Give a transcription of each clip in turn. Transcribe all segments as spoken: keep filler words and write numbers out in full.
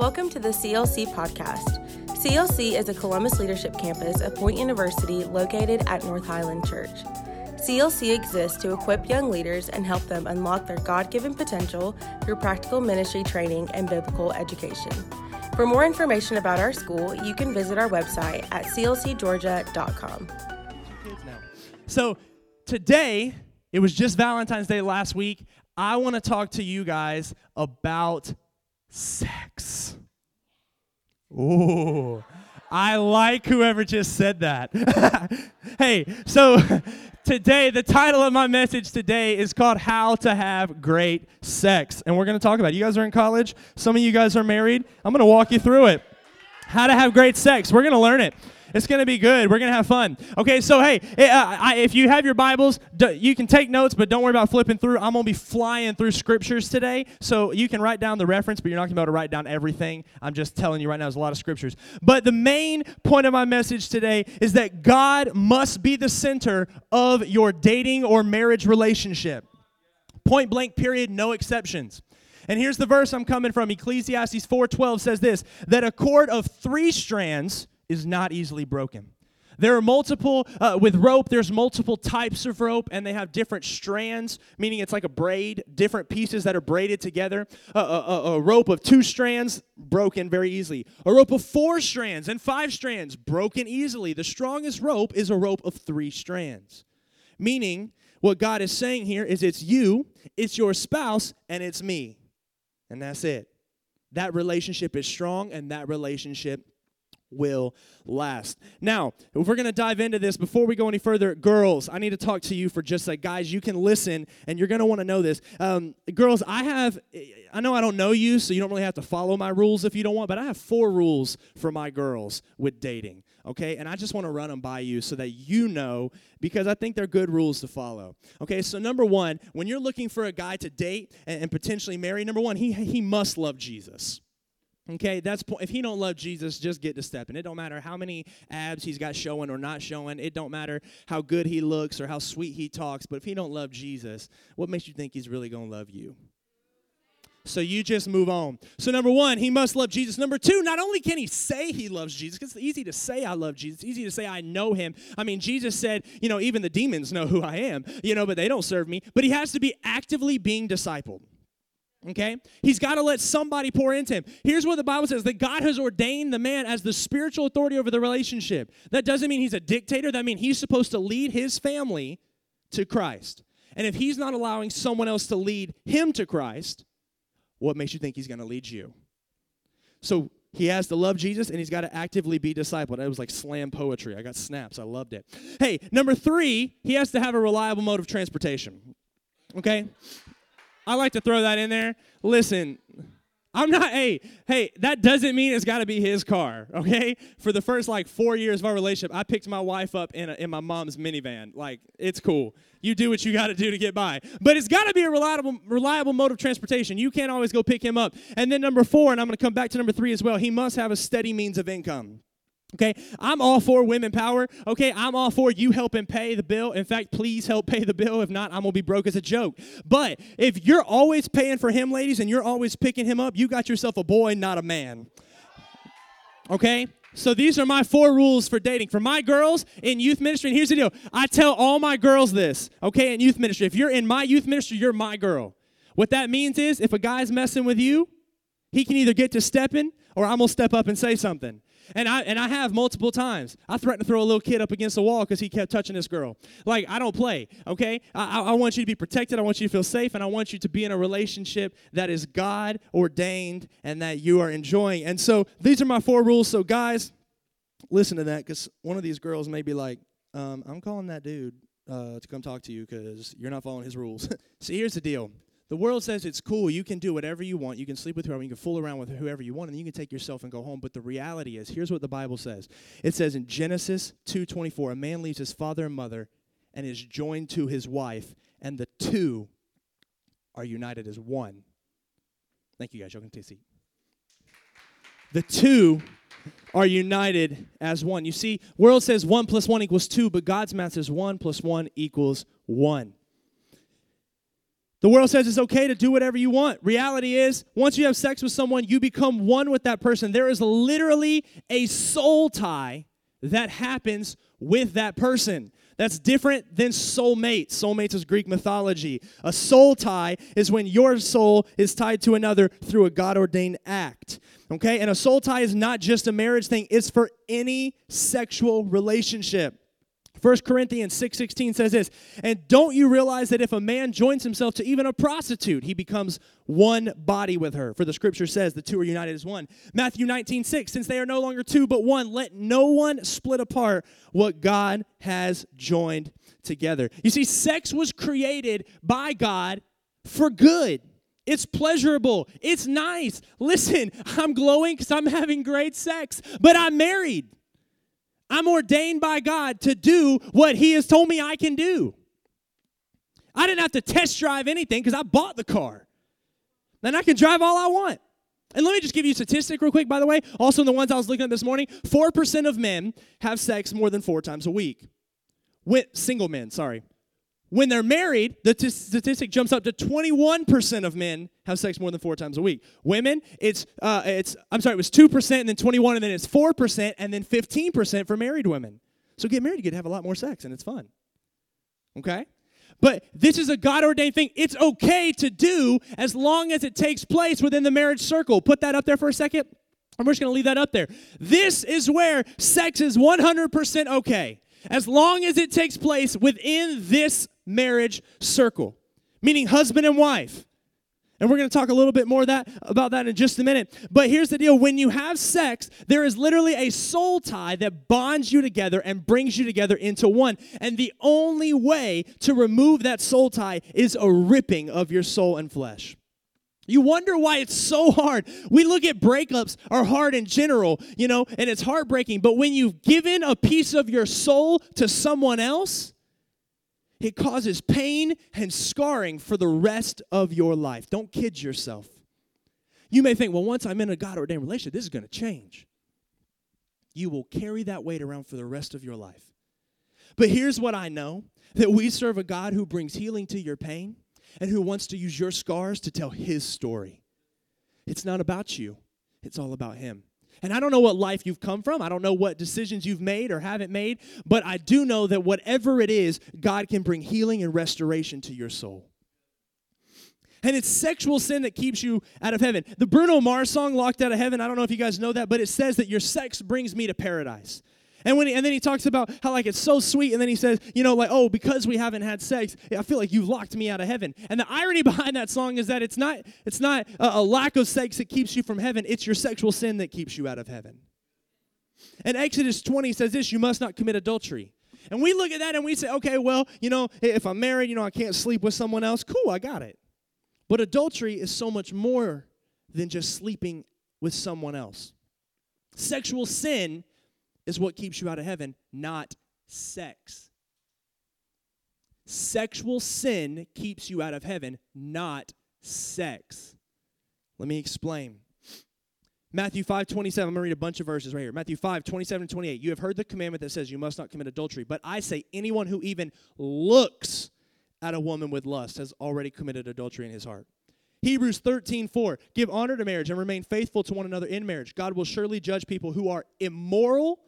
Welcome to the C L C podcast. C L C is a Columbus Leadership Campus at Point University located at North Highland Church. C L C exists to equip young leaders and help them unlock their God-given potential through practical ministry training and biblical education. For more information about our school, you can visit our website at c l c georgia dot com. So today, it was just Valentine's Day last week. I want to talk to you guys about sex. Ooh, I like whoever just said that. Hey, so today, the title of my message today is called How to Have Great Sex, and we're going to talk about it. You guys are in college. Some of you guys are married. I'm going to walk you through it. How to have great sex. We're going to learn it. It's going to be good. We're going to have fun. Okay, so hey, if you have your Bibles, you can take notes, but don't worry about flipping through. I'm going to be flying through scriptures today, so you can write down the reference, but you're not going to be able to write down everything. I'm just telling you right now, there's a lot of scriptures. But the main point of my message today is that God must be the center of your dating or marriage relationship. Point blank, period, no exceptions. And here's the verse I'm coming from. Ecclesiastes four twelve says this, that a cord of three strands is not easily broken. There are multiple, uh, with rope, there's multiple types of rope, and they have different strands, meaning it's like a braid, different pieces that are braided together. Uh, a, a, a rope of two strands, broken very easily. A rope of four strands and five strands, broken easily. The strongest rope is a rope of three strands. Meaning, what God is saying here is it's you, it's your spouse, and it's me. And that's it. That relationship is strong, and that relationship will last. Now, if we're going to dive into this, before we go any further, girls, I need to talk to you for just like, guys, you can listen, and you're going to want to know this. Um, girls, I have, I know I don't know you, so you don't really have to follow my rules if you don't want, but I have four rules for my girls with dating, okay? And I just want to run them by you so that you know, because I think they're good rules to follow. Okay, so number one, when you're looking for a guy to date and, and potentially marry, number one, he he must love Jesus. Okay, that's po- if he don't love Jesus, just get to stepping. It don't matter how many abs he's got showing or not showing. It don't matter how good he looks or how sweet he talks. But if he don't love Jesus, what makes you think he's really going to love you? So you just move on. So number one, he must love Jesus. Number two, not only can he say he loves Jesus, because it's easy to say I love Jesus. It's easy to say I know him. I mean, Jesus said, you know, even the demons know who I am, you know, but they don't serve me. But he has to be actively being discipled. Okay? He's got to let somebody pour into him. Here's what the Bible says, that God has ordained the man as the spiritual authority over the relationship. That doesn't mean he's a dictator. That means he's supposed to lead his family to Christ. And if he's not allowing someone else to lead him to Christ, what makes you think he's going to lead you? So he has to love Jesus, and he's got to actively be discipled. It was like slam poetry. I got snaps. I loved it. Hey, number three, he has to have a reliable mode of transportation. Okay? I like to throw that in there. Listen, I'm not, hey, hey, that doesn't mean it's got to be his car, okay? For the first, like, four years of our relationship, I picked my wife up in a, in my mom's minivan. Like, it's cool. You do what you got to do to get by. But it's got to be a reliable reliable mode of transportation. You can't always go pick him up. And then number four, and I'm going to come back to number three as well, he must have a steady means of income. Okay, I'm all for women power. Okay, I'm all for you helping pay the bill. In fact, please help pay the bill. If not, I'm going to be broke as a joke. But if you're always paying for him, ladies, and you're always picking him up, you got yourself a boy, not a man. Okay, so these are my four rules for dating. For my girls in youth ministry, and here's the deal. I tell all my girls this, okay, in youth ministry. If you're in my youth ministry, you're my girl. What that means is if a guy's messing with you, he can either get to stepping or I'm going to step up and say something. And I and I have multiple times. I threatened to throw a little kid up against the wall because he kept touching this girl. Like, I don't play, okay? I, I want you to be protected. I want you to feel safe, and I want you to be in a relationship that is God-ordained and that you are enjoying. And so these are my four rules. So, guys, listen to that because one of these girls may be like, um, I'm calling that dude uh, to come talk to you because you're not following his rules. See, here's the deal. The world says it's cool. You can do whatever you want. You can sleep with whoever. You can fool around with whoever you want, and then you can take yourself and go home. But the reality is, here's what the Bible says. It says in Genesis two twenty-four, a man leaves his father and mother and is joined to his wife, and the two are united as one. Thank you, guys. Y'all can take a seat. The two are united as one. You see, world says one plus one equals two, but God's math says one plus one equals one. The world says it's okay to do whatever you want. Reality is, once you have sex with someone, you become one with that person. There is literally a soul tie that happens with that person. That's different than soulmate. Soulmates is Greek mythology. A soul tie is when your soul is tied to another through a God-ordained act. Okay? And a soul tie is not just a marriage thing. It's for any sexual relationship. First Corinthians six sixteen says this, and don't you realize that if a man joins himself to even a prostitute, he becomes one body with her? For the scripture says the two are united as one. Matthew nineteen six, since they are no longer two but one, let no one split apart what God has joined together. You see, sex was created by God for good. It's pleasurable. It's nice. Listen, I'm glowing because I'm having great sex, but I'm married. I'm ordained by God to do what he has told me I can do. I didn't have to test drive anything because I bought the car. And I can drive all I want. And let me just give you a statistic real quick, by the way. Also, the ones I was looking at this morning, four percent of men have sex more than four times a week. When, single men, sorry. When they're married, the t- statistic jumps up to twenty-one percent of men have sex more than four times a week. Women, it's, uh, it's I'm sorry, it was two percent and then twenty-one and then it's four percent and then fifteen percent for married women. So get married, you get to have a lot more sex, and it's fun. Okay? But this is a God-ordained thing. It's okay to do as long as it takes place within the marriage circle. Put that up there for a second. I'm just going to leave that up there. This is where sex is one hundred percent okay, as long as it takes place within this marriage circle, meaning husband and wife. And we're going to talk a little bit more that, about that in just a minute. But here's the deal. When you have sex, there is literally a soul tie that bonds you together and brings you together into one. And the only way to remove that soul tie is a ripping of your soul and flesh. You wonder why it's so hard. We look at breakups are hard in general, you know, and it's heartbreaking. But when you've given a piece of your soul to someone else, it causes pain and scarring for the rest of your life. Don't kid yourself. You may think, well, once I'm in a God-ordained relationship, this is going to change. You will carry that weight around for the rest of your life. But here's what I know, that we serve a God who brings healing to your pain and who wants to use your scars to tell his story. It's not about you. It's all about him. And I don't know what life you've come from. I don't know what decisions you've made or haven't made, but I do know that whatever it is, God can bring healing and restoration to your soul. And it's sexual sin that keeps you out of heaven. The Bruno Mars song, Locked Out of Heaven, I don't know if you guys know that, but it says that your sex brings me to paradise. And when he, and then he talks about how, like, it's so sweet, and then he says, you know, like, oh, because we haven't had sex, I feel like you've locked me out of heaven. And the irony behind that song is that it's not it's not a, a lack of sex that keeps you from heaven. It's your sexual sin that keeps you out of heaven. And Exodus twenty says this, you must not commit adultery. And we look at that and we say, okay, well, you know, if I'm married, you know, I can't sleep with someone else. Cool, I got it. But adultery is so much more than just sleeping with someone else. Sexual sin is what keeps you out of heaven, not sex. Sexual sin keeps you out of heaven, not sex. Let me explain. Matthew five twenty-seven, I'm going to read a bunch of verses right here. Matthew five twenty-seven and twenty-eight, you have heard the commandment that says you must not commit adultery, but I say anyone who even looks at a woman with lust has already committed adultery in his heart. Hebrews thirteen four, give honor to marriage and remain faithful to one another in marriage. God will surely judge people who are immoral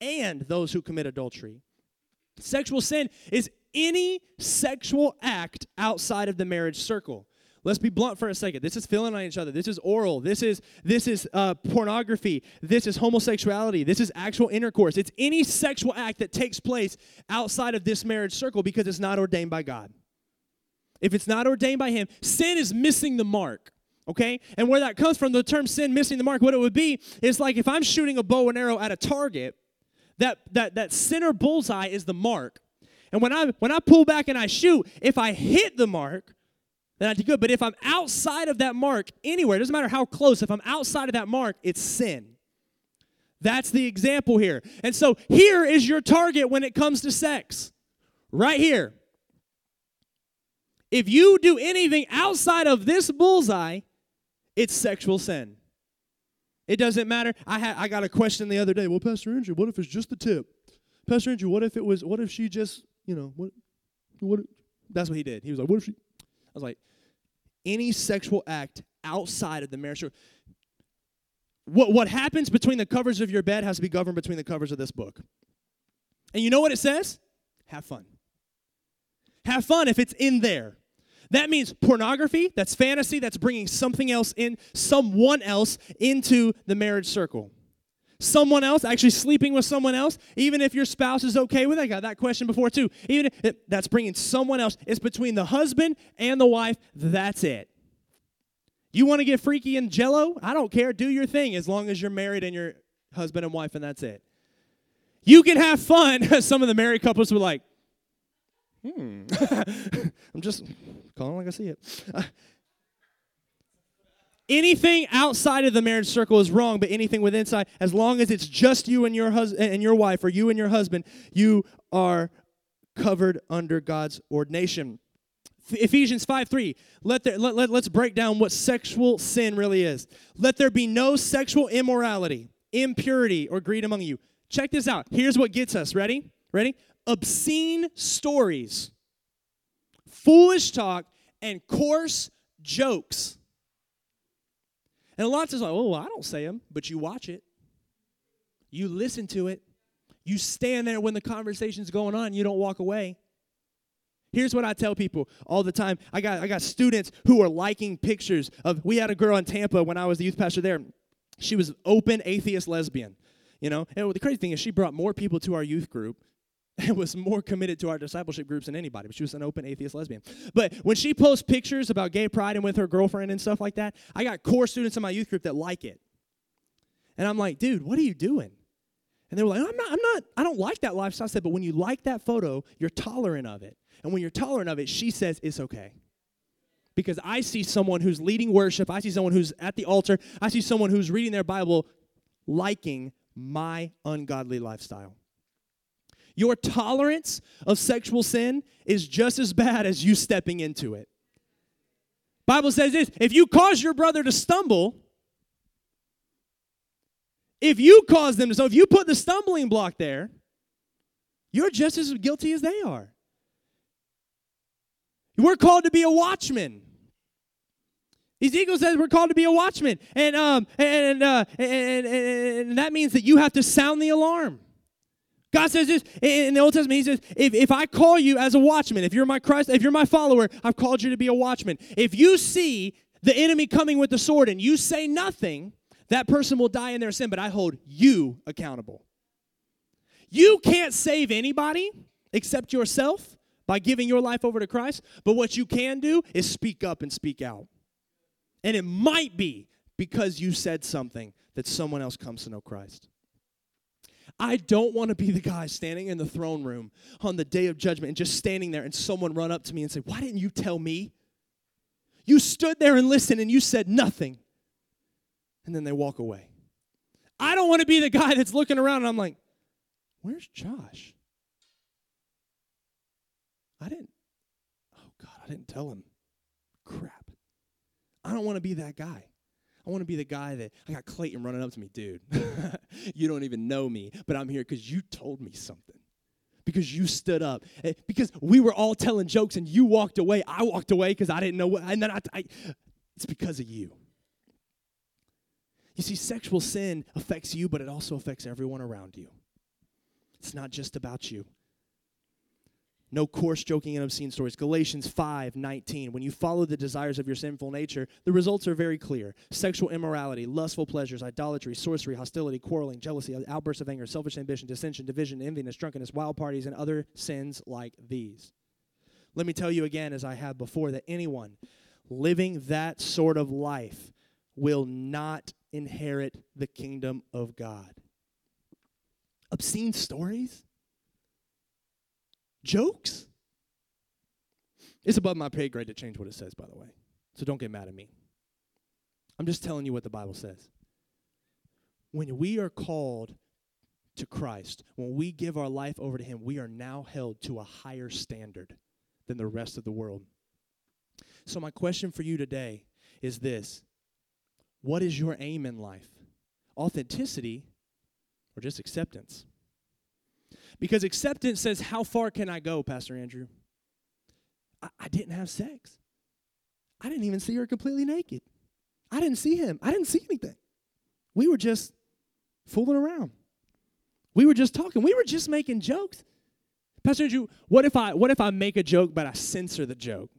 and those who commit adultery. Sexual sin is any sexual act outside of the marriage circle. Let's be blunt for a second. This is feeling on each other. This is oral. This is this is uh, pornography. This is homosexuality. This is actual intercourse. It's any sexual act that takes place outside of this marriage circle because it's not ordained by God. If it's not ordained by him, sin is missing the mark. Okay? And where that comes from, the term sin missing the mark, what it would be is like if I'm shooting a bow and arrow at a target, That that that center bullseye is the mark. And when I when I pull back and I shoot, if I hit the mark, then I do good. But if I'm outside of that mark anywhere, it doesn't matter how close, if I'm outside of that mark, it's sin. That's the example here. And so here is your target when it comes to sex. Right here. If you do anything outside of this bullseye, it's sexual sin. It doesn't matter. I ha- I got a question the other day. Well, Pastor Andrew, what if it's just the tip? Pastor Andrew, what if it was, what if she just, you know, what, what? That's what he did. He was like, what if she, I was like, any sexual act outside of the marriage. What, what happens between the covers of your bed has to be governed between the covers of this book. And you know what it says? Have fun. Have fun if it's in there. That means pornography, that's fantasy, that's bringing something else in, someone else into the marriage circle. Someone else, actually sleeping with someone else, even if your spouse is okay with it. I got that question before too. Even if it, that's bringing someone else. It's between the husband and the wife. That's it. You want to get freaky and jello? I don't care. Do your thing as long as you're married and your husband and wife, and that's it. You can have fun. Some of the married couples were like, hmm. I'm just calling like I see it. Uh, anything outside of the marriage circle is wrong, but anything within inside, as long as it's just you and your husband and your wife, or you and your husband, you are covered under God's ordination. Ephesians five three, let there, let, let, let's break down what sexual sin really is. Let there be no sexual immorality, impurity, or greed among you. Check this out. Here's what gets us. Ready? Ready? Obscene stories, foolish talk, and coarse jokes. And lots of like, oh, well, I don't say them, but you watch it. You listen to it. You stand there when the conversation's going on. You don't walk away. Here's what I tell people all the time. I got I got students who are liking pictures of, we had a girl in Tampa when I was the youth pastor there. She was an open atheist lesbian, you know. And the crazy thing is she brought more people to our youth group and was more committed to our discipleship groups than anybody, but she was an open atheist lesbian. But when she posts pictures about gay pride and with her girlfriend and stuff like that, I got core students in my youth group that like it. And I'm like, dude, what are you doing? And they were like, I'm not, I'm not, I don't like that lifestyle. I said, but when you like that photo, you're tolerant of it. And when you're tolerant of it, she says it's okay. Because I see someone who's leading worship, I see someone who's at the altar, I see someone who's reading their Bible liking my ungodly lifestyle. Your tolerance of sexual sin is just as bad as you stepping into it. Bible says this, if you cause your brother to stumble, if you cause them to stumble, if you put the stumbling block there, you're just as guilty as they are. We're called to be a watchman. Ezekiel says we're called to be a watchman. And, um, and, uh, and, and, and that means that you have to sound the alarm. God says this in the Old Testament. He says, if, if I call you as a watchman, if you're my Christ, if you're my follower, I've called you to be a watchman. If you see the enemy coming with the sword and you say nothing, that person will die in their sin, but I hold you accountable. You can't save anybody except yourself by giving your life over to Christ, but what you can do is speak up and speak out. And it might be because you said something that someone else comes to know Christ. I don't want to be the guy standing in the throne room on the day of judgment and just standing there and someone run up to me and say, why didn't you tell me? You stood there and listened and you said nothing. And then they walk away. I don't want to be the guy that's looking around and I'm like, where's Josh? I didn't, oh God, I didn't tell him. Crap. I don't want to be that guy. I want to be the guy that, I got Clayton running up to me, dude, you don't even know me, but I'm here because you told me something, because you stood up, because we were all telling jokes and you walked away. I walked away because I didn't know what, and then I, I, it's because of you. You see, sexual sin affects you, but it also affects everyone around you. It's not just about you. No coarse joking and obscene stories. Galatians five nineteen. When you follow the desires of your sinful nature, the results are very clear. Sexual immorality, lustful pleasures, idolatry, sorcery, hostility, quarreling, jealousy, outbursts of anger, selfish ambition, dissension, division, enviness, drunkenness, wild parties, and other sins like these. Let me tell you again, as I have before, that anyone living that sort of life will not inherit the kingdom of God. Obscene stories? Jokes? It's above my pay grade to change what it says, by the way. So don't get mad at me. I'm just telling you what the Bible says. When we are called to Christ, when we give our life over to Him, we are now held to a higher standard than the rest of the world. So my question for you today is this. What is your aim in life? Authenticity or just acceptance? Because acceptance says, how far can I go, Pastor Andrew? I, I didn't have sex. I didn't even see her completely naked. I didn't see him. I didn't see anything. We were just fooling around. We were just talking. We were just making jokes. Pastor Andrew, what if I what if I make a joke but I censor the joke?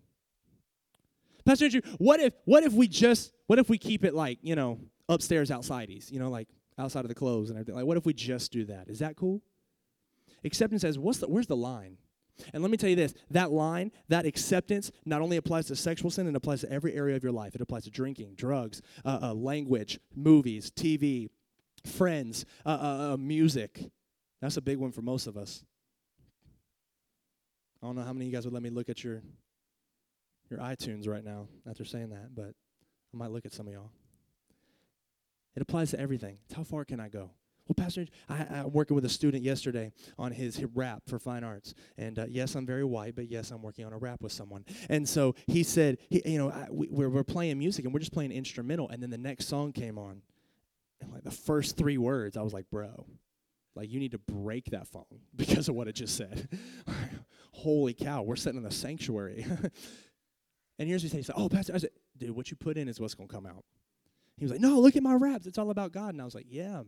Pastor Andrew, what if what if we just what if we keep it like, you know, upstairs outsideys, you know, like outside of the clothes and everything. Like, what if we just do that? Is that cool? Acceptance says, what's the where's the line? And let me tell you this, that line, that acceptance not only applies to sexual sin, it applies to every area of your life. It applies to drinking, drugs, uh, uh, language, movies, T V, friends, uh, uh, music. That's a big one for most of us. I don't know how many of you guys would let me look at your your iTunes right now after saying that, but I might look at some of y'all. It applies to everything. It's how far can I go? Well, Pastor, I, I working with a student yesterday on his rap for fine arts. And uh, yes, I'm very white, but yes, I'm working on a rap with someone. And so he said, he, you know, I, we, we're, we're playing music and we're just playing instrumental. And then the next song came on. And like the first three words, I was like, bro, like you need to break that phone because of what it just said. Holy cow, we're sitting in the sanctuary. And here's what he said. He said, oh, Pastor, I said, dude, what you put in is what's going to come out. He was like, no, look at my raps. It's all about God. And I was like, yeah.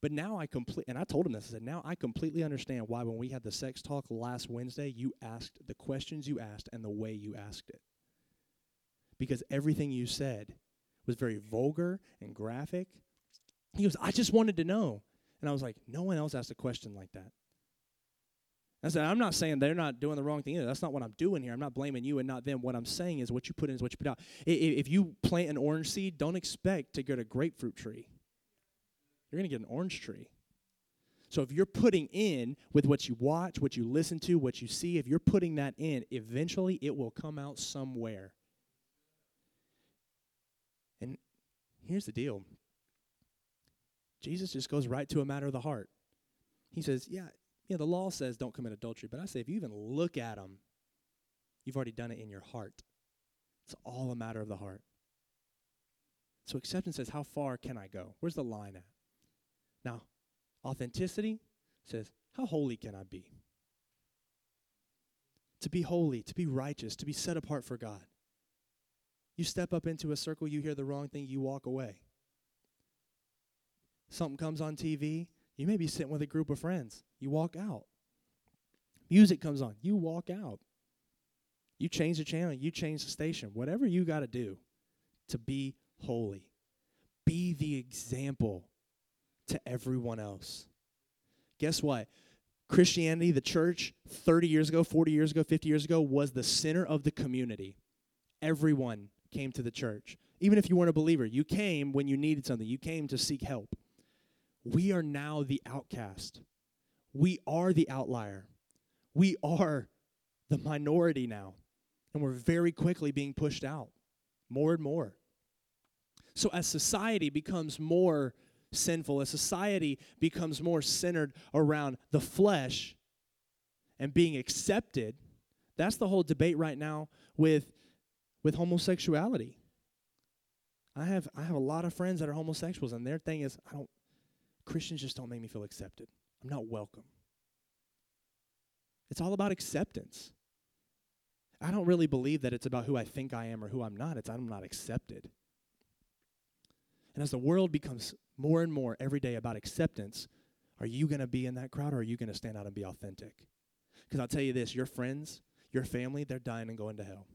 But now I complete, and I told him this. I said, now I completely understand why when we had the sex talk last Wednesday, you asked the questions you asked and the way you asked it. Because everything you said was very vulgar and graphic. He goes, I just wanted to know. And I was like, no one else asked a question like that. I said, I'm not saying they're not doing the wrong thing either. That's not what I'm doing here. I'm not blaming you and not them. What I'm saying is what you put in is what you put out. If you plant an orange seed, don't expect to get a grapefruit tree. You're going to get an orange tree. So if you're putting in with what you watch, what you listen to, what you see, if you're putting that in, eventually it will come out somewhere. And here's the deal. Jesus just goes right to a matter of the heart. He says, yeah, yeah, the law says don't commit adultery, but I say if you even look at them, you've already done it in your heart. It's all a matter of the heart. So acceptance says, how far can I go? Where's the line at? Now, authenticity says, how holy can I be? To be holy, to be righteous, to be set apart for God. You step up into a circle, you hear the wrong thing, you walk away. Something comes on T V, you may be sitting with a group of friends, you walk out. Music comes on, you walk out. You change the channel, you change the station, whatever you got to do to be holy. Be the example to everyone else. Guess what? Christianity, the church, thirty years ago, forty years ago, fifty years ago, was the center of the community. Everyone came to the church. Even if you weren't a believer, you came when you needed something. You came to seek help. We are now the outcast. We are the outlier. We are the minority now. And we're very quickly being pushed out more and more. So as society becomes more sinful, as society becomes more centered around the flesh and being accepted, that's the whole debate right now with with homosexuality. I have I have a lot of friends that are homosexuals, and their thing is, I don't Christians just don't make me feel accepted. I'm not welcome. It's all about acceptance. I don't really believe that it's about who I think I am or who I'm not. It's I'm not accepted. And as the world becomes more and more every day about acceptance, are you going to be in that crowd or are you going to stand out and be authentic? Because I'll tell you this, your friends, your family, they're dying and going to hell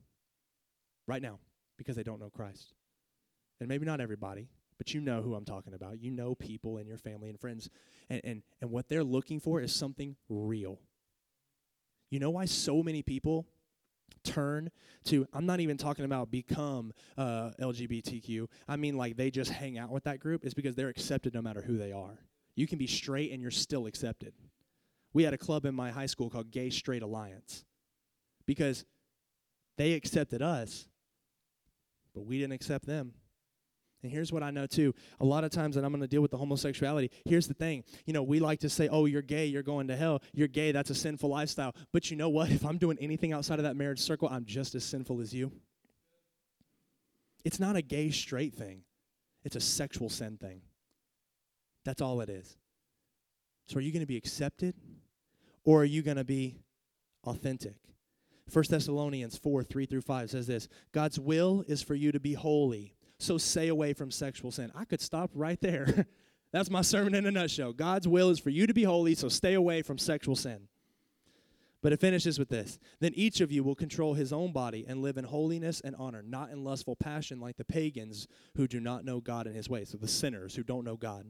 right now because they don't know Christ. And maybe not everybody, but you know who I'm talking about. You know people in your family and friends, and, and, and what they're looking for is something real. You know why so many people turn to, I'm not even talking about become uh, L G B T Q. I mean like they just hang out with that group. It's because they're accepted no matter who they are. You can be straight and you're still accepted. We had a club in my high school called Gay Straight Alliance because they accepted us, but we didn't accept them. And here's what I know, too. A lot of times, and I'm going to deal with the homosexuality, here's the thing. You know, we like to say, oh, you're gay, you're going to hell. You're gay, that's a sinful lifestyle. But you know what? If I'm doing anything outside of that marriage circle, I'm just as sinful as you. It's not a gay, straight thing. It's a sexual sin thing. That's all it is. So are you going to be accepted, or are you going to be authentic? First Thessalonians four, three through five says this, God's will is for you to be holy, so stay away from sexual sin. I could stop right there. That's my sermon in a nutshell. God's will is for you to be holy, so stay away from sexual sin. But it finishes with this. Then each of you will control his own body and live in holiness and honor, not in lustful passion like the pagans who do not know God in his ways, so the sinners who don't know God.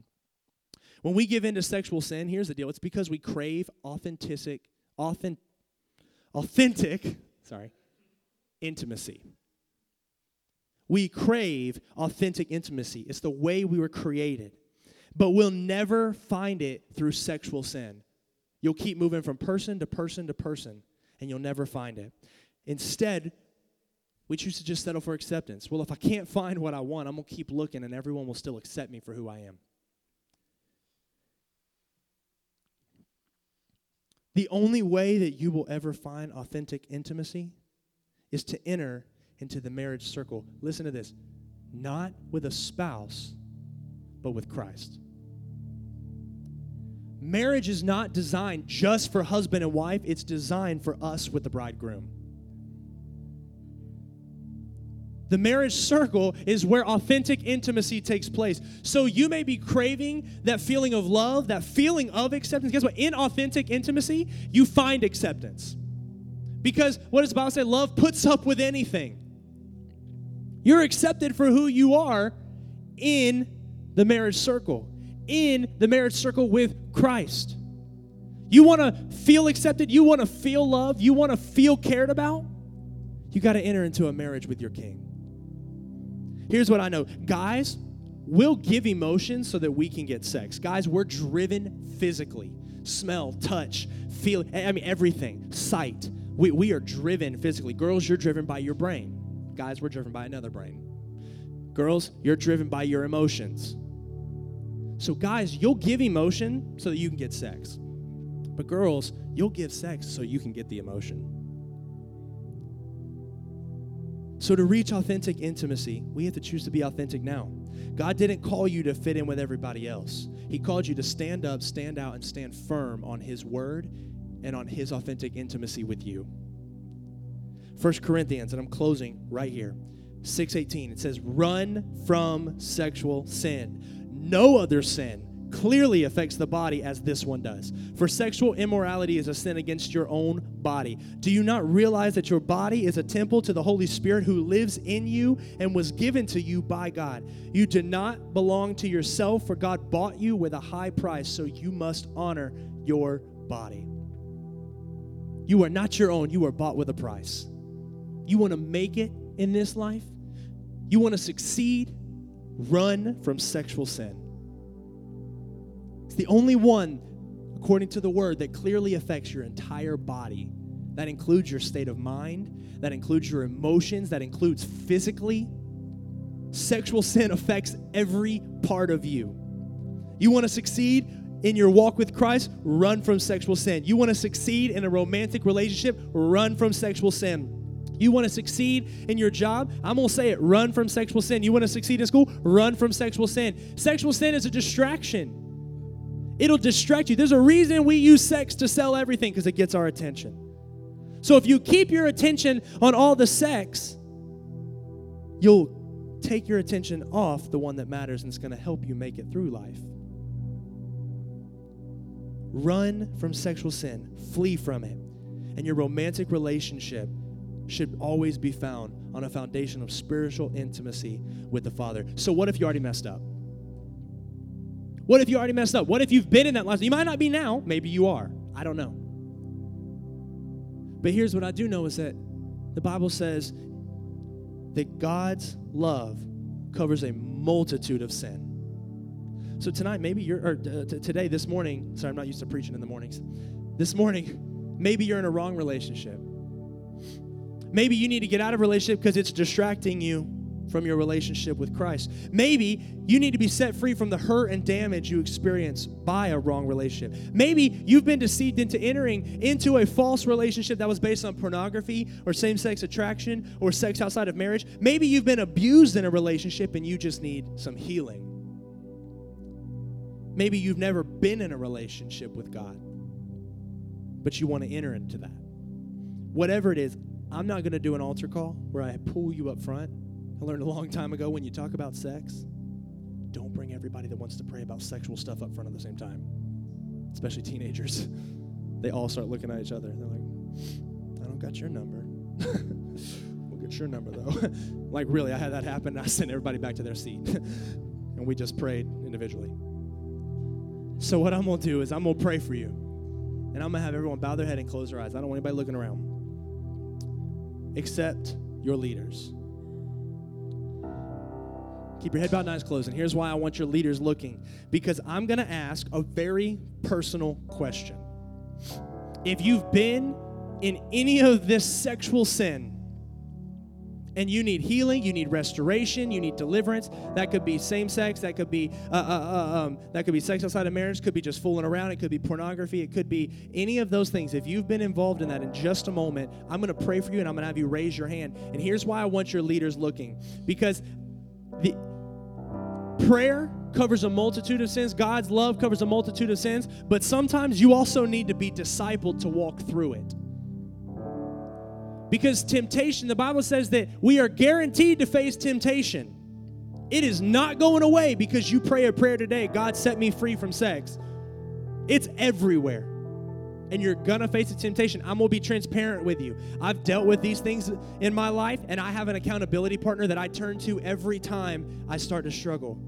When we give in to sexual sin, here's the deal. It's because we crave authentic, authentic, authentic, sorry, intimacy. We crave authentic intimacy. It's the way we were created. But we'll never find it through sexual sin. You'll keep moving from person to person to person, and you'll never find it. Instead, we choose to just settle for acceptance. Well, if I can't find what I want, I'm going to keep looking, and everyone will still accept me for who I am. The only way that you will ever find authentic intimacy is to enter into the marriage circle. Listen to this. Not with a spouse, but with Christ. Marriage is not designed just for husband and wife. It's designed for us with the bridegroom. The marriage circle is where authentic intimacy takes place. So you may be craving that feeling of love, that feeling of acceptance. Guess what? In authentic intimacy, you find acceptance. Because what does the Bible say? Love puts up with anything. You're accepted for who you are in the marriage circle. In the marriage circle with Christ. You want to feel accepted? You want to feel loved? You want to feel cared about? You got to enter into a marriage with your king. Here's what I know. Guys, we'll give emotions so that we can get sex. Guys, we're driven physically. Smell, touch, feel, I mean, everything. Sight. We, we are driven physically. Girls, you're driven by your brain. Guys, we're driven by another brain. Girls, you're driven by your emotions. So guys, you'll give emotion so that you can get sex. But girls, you'll give sex so you can get the emotion. So to reach authentic intimacy, we have to choose to be authentic now. God didn't call you to fit in with everybody else. He called you to stand up, stand out, and stand firm on his word and on his authentic intimacy with you. First Corinthians, and I'm closing right here, six eighteen, it says, run from sexual sin. No other sin clearly affects the body as this one does. For sexual immorality is a sin against your own body. Do you not realize that your body is a temple to the Holy Spirit who lives in you and was given to you by God? You do not belong to yourself, for God bought you with a high price, so you must honor your body. You are not your own. You are bought with a price. You want to make it in this life? You want to succeed? Run from sexual sin. It's the only one, according to the word, that clearly affects your entire body. That includes your state of mind. That includes your emotions. That includes physically. Sexual sin affects every part of you. You want to succeed in your walk with Christ? Run from sexual sin. You want to succeed in a romantic relationship? Run from sexual sin. You want to succeed in your job? I'm going to say it. Run from sexual sin. You want to succeed in school? Run from sexual sin. Sexual sin is a distraction. It'll distract you. There's a reason we use sex to sell everything, because it gets our attention. So if you keep your attention on all the sex, you'll take your attention off the one that matters and it's going to help you make it through life. Run from sexual sin. Flee from it. And your romantic relationship should always be found on a foundation of spiritual intimacy with the Father. So what if you already messed up? What if you already messed up? What if you've been in that lifestyle? You might not be now. Maybe you are. I don't know. But here's what I do know is that the Bible says that God's love covers a multitude of sin. So tonight, maybe you're, or t- today, this morning, sorry, I'm not used to preaching in the mornings. This morning, maybe you're in a wrong relationship. Maybe you need to get out of a relationship because it's distracting you from your relationship with Christ. Maybe you need to be set free from the hurt and damage you experience by a wrong relationship. Maybe you've been deceived into entering into a false relationship that was based on pornography or same-sex attraction or sex outside of marriage. Maybe you've been abused in a relationship and you just need some healing. Maybe you've never been in a relationship with God, but you want to enter into that. whatever it is, I'm not going to do an altar call where I pull you up front. I learned a long time ago when you talk about sex, don't bring everybody that wants to pray about sexual stuff up front at the same time, especially teenagers. They all start looking at each other. They're like, I don't got your number. We'll get your number, though. Like, really, I had that happen, and I sent everybody back to their seat. And we just prayed individually. So what I'm going to do is I'm going to pray for you. And I'm going to have everyone bow their head and close their eyes. I don't want anybody looking around. Except your leaders. Keep your head bowed and eyes closed. And here's why I want your leaders looking. Because I'm going to ask a very personal question. If you've been in any of this sexual sin, and you need healing, you need restoration, you need deliverance. That could be same sex. That could be uh, uh, uh, um, that could be sex outside of marriage. Could be just fooling around. It could be pornography. It could be any of those things. If you've been involved in that, in just a moment, I'm going to pray for you, and I'm going to have you raise your hand. And here's why I want your leaders looking, because the prayer covers a multitude of sins. God's love covers a multitude of sins. But sometimes you also need to be discipled to walk through it. Because temptation, the Bible says that we are guaranteed to face temptation. It is not going away because you pray a prayer today, God set me free from sex. It's everywhere. And you're going to face a temptation. I'm going to be transparent with you. I've dealt with these things in my life, and I have an accountability partner that I turn to every time I start to struggle.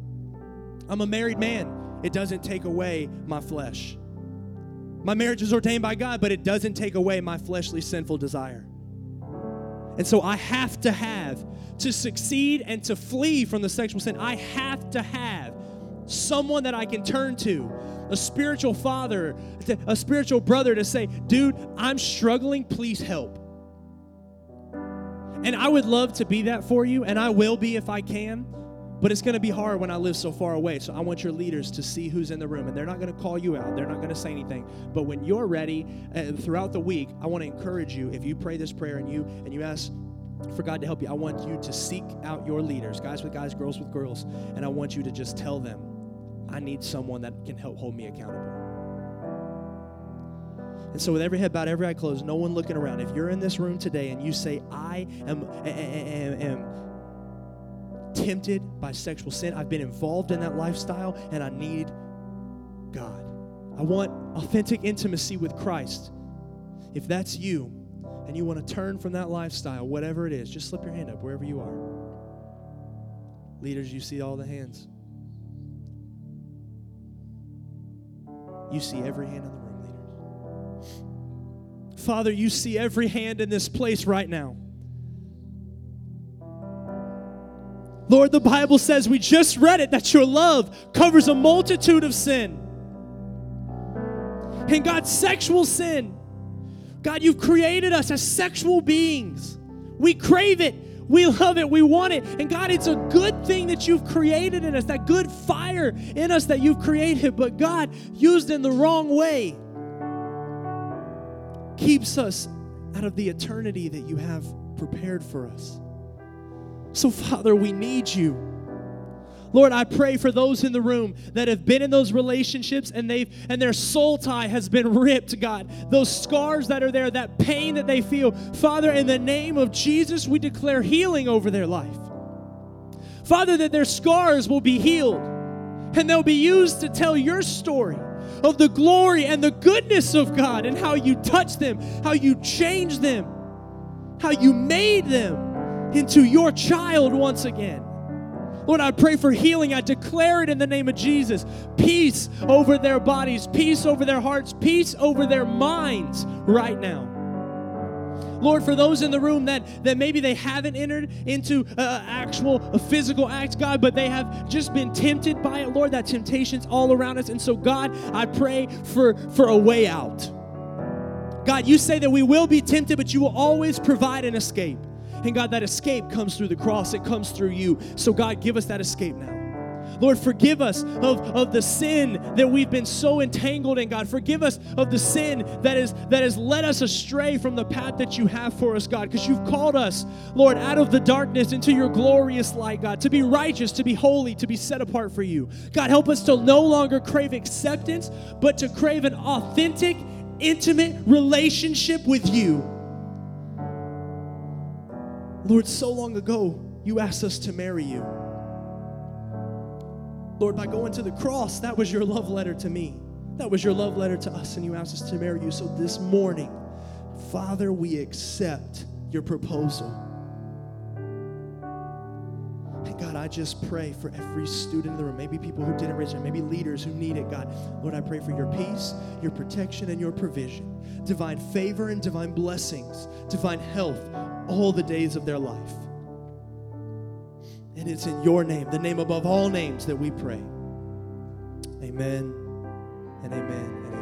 I'm a married man. It doesn't take away my flesh. My marriage is ordained by God, but it doesn't take away my fleshly sinful desire. And so I have to have, to succeed and to flee from the sexual sin, I have to have someone that I can turn to, a spiritual father, a spiritual brother to say, dude, I'm struggling, please help. And I would love to be that for you, and I will be if I can, but it's going to be hard when I live so far away. So I want your leaders to see who's in the room, and they're not going to call you out. They're not going to say anything. But when you're ready, uh, throughout the week, I want to encourage you, if you pray this prayer and you and you ask for God to help you, I want you to seek out your leaders, guys with guys, girls with girls, and I want you to just tell them, I need someone that can help hold me accountable. And so with every head bowed, every eye closed, no one looking around, if you're in this room today and you say, I am, am, am tempted by sexual sin. I've been involved in that lifestyle, and I need God. I want authentic intimacy with Christ. If that's you, and you want to turn from that lifestyle, whatever it is, just slip your hand up wherever you are. Leaders, you see all the hands. You see every hand in the room, leaders. Father, you see every hand in this place right now. Lord, the Bible says, we just read it, that your love covers a multitude of sin. And God, sexual sin. God, you've created us as sexual beings. We crave it. We love it. We want it. And God, it's a good thing that you've created in us, that good fire in us that you've created, but God, used in the wrong way, keeps us out of the eternity that you have prepared for us. So, Father, we need you. Lord, I pray for those in the room that have been in those relationships and they've and their soul tie has been ripped, God. Those scars that are there, that pain that they feel. Father, in the name of Jesus, we declare healing over their life. Father, that their scars will be healed and they'll be used to tell your story of the glory and the goodness of God and how you touched them, how you changed them, how you made them into your child once again. Lord, I pray for healing. I declare it in the name of Jesus. Peace over their bodies, peace over their hearts, peace over their minds right now. Lord, for those in the room that, that maybe they haven't entered into uh, actual uh, physical acts, God, but they have just been tempted by it, Lord, that temptation's all around us. And so, God, I pray for, for a way out. God, you say that we will be tempted, but you will always provide an escape. And God, that escape comes through the cross. It comes through you. So God, give us that escape now. Lord, forgive us of, of the sin that we've been so entangled in, God. Forgive us of the sin that is that has led us astray from the path that you have for us, God, because you've called us, Lord, out of the darkness into your glorious light, God, to be righteous, to be holy, to be set apart for you. God, help us to no longer crave acceptance, but to crave an authentic, intimate relationship with you. Lord, so long ago, you asked us to marry you. Lord, by going to the cross, that was your love letter to me. That was your love letter to us, and you asked us to marry you. So this morning, Father, we accept your proposal. And God, I just pray for every student in the room, maybe people who didn't raise their hand, maybe leaders who need it, God. Lord, I pray for your peace, your protection, and your provision, divine favor and divine blessings, divine health, all the days of their life. And it's in your name, the name above all names, that we pray. Amen. And amen. And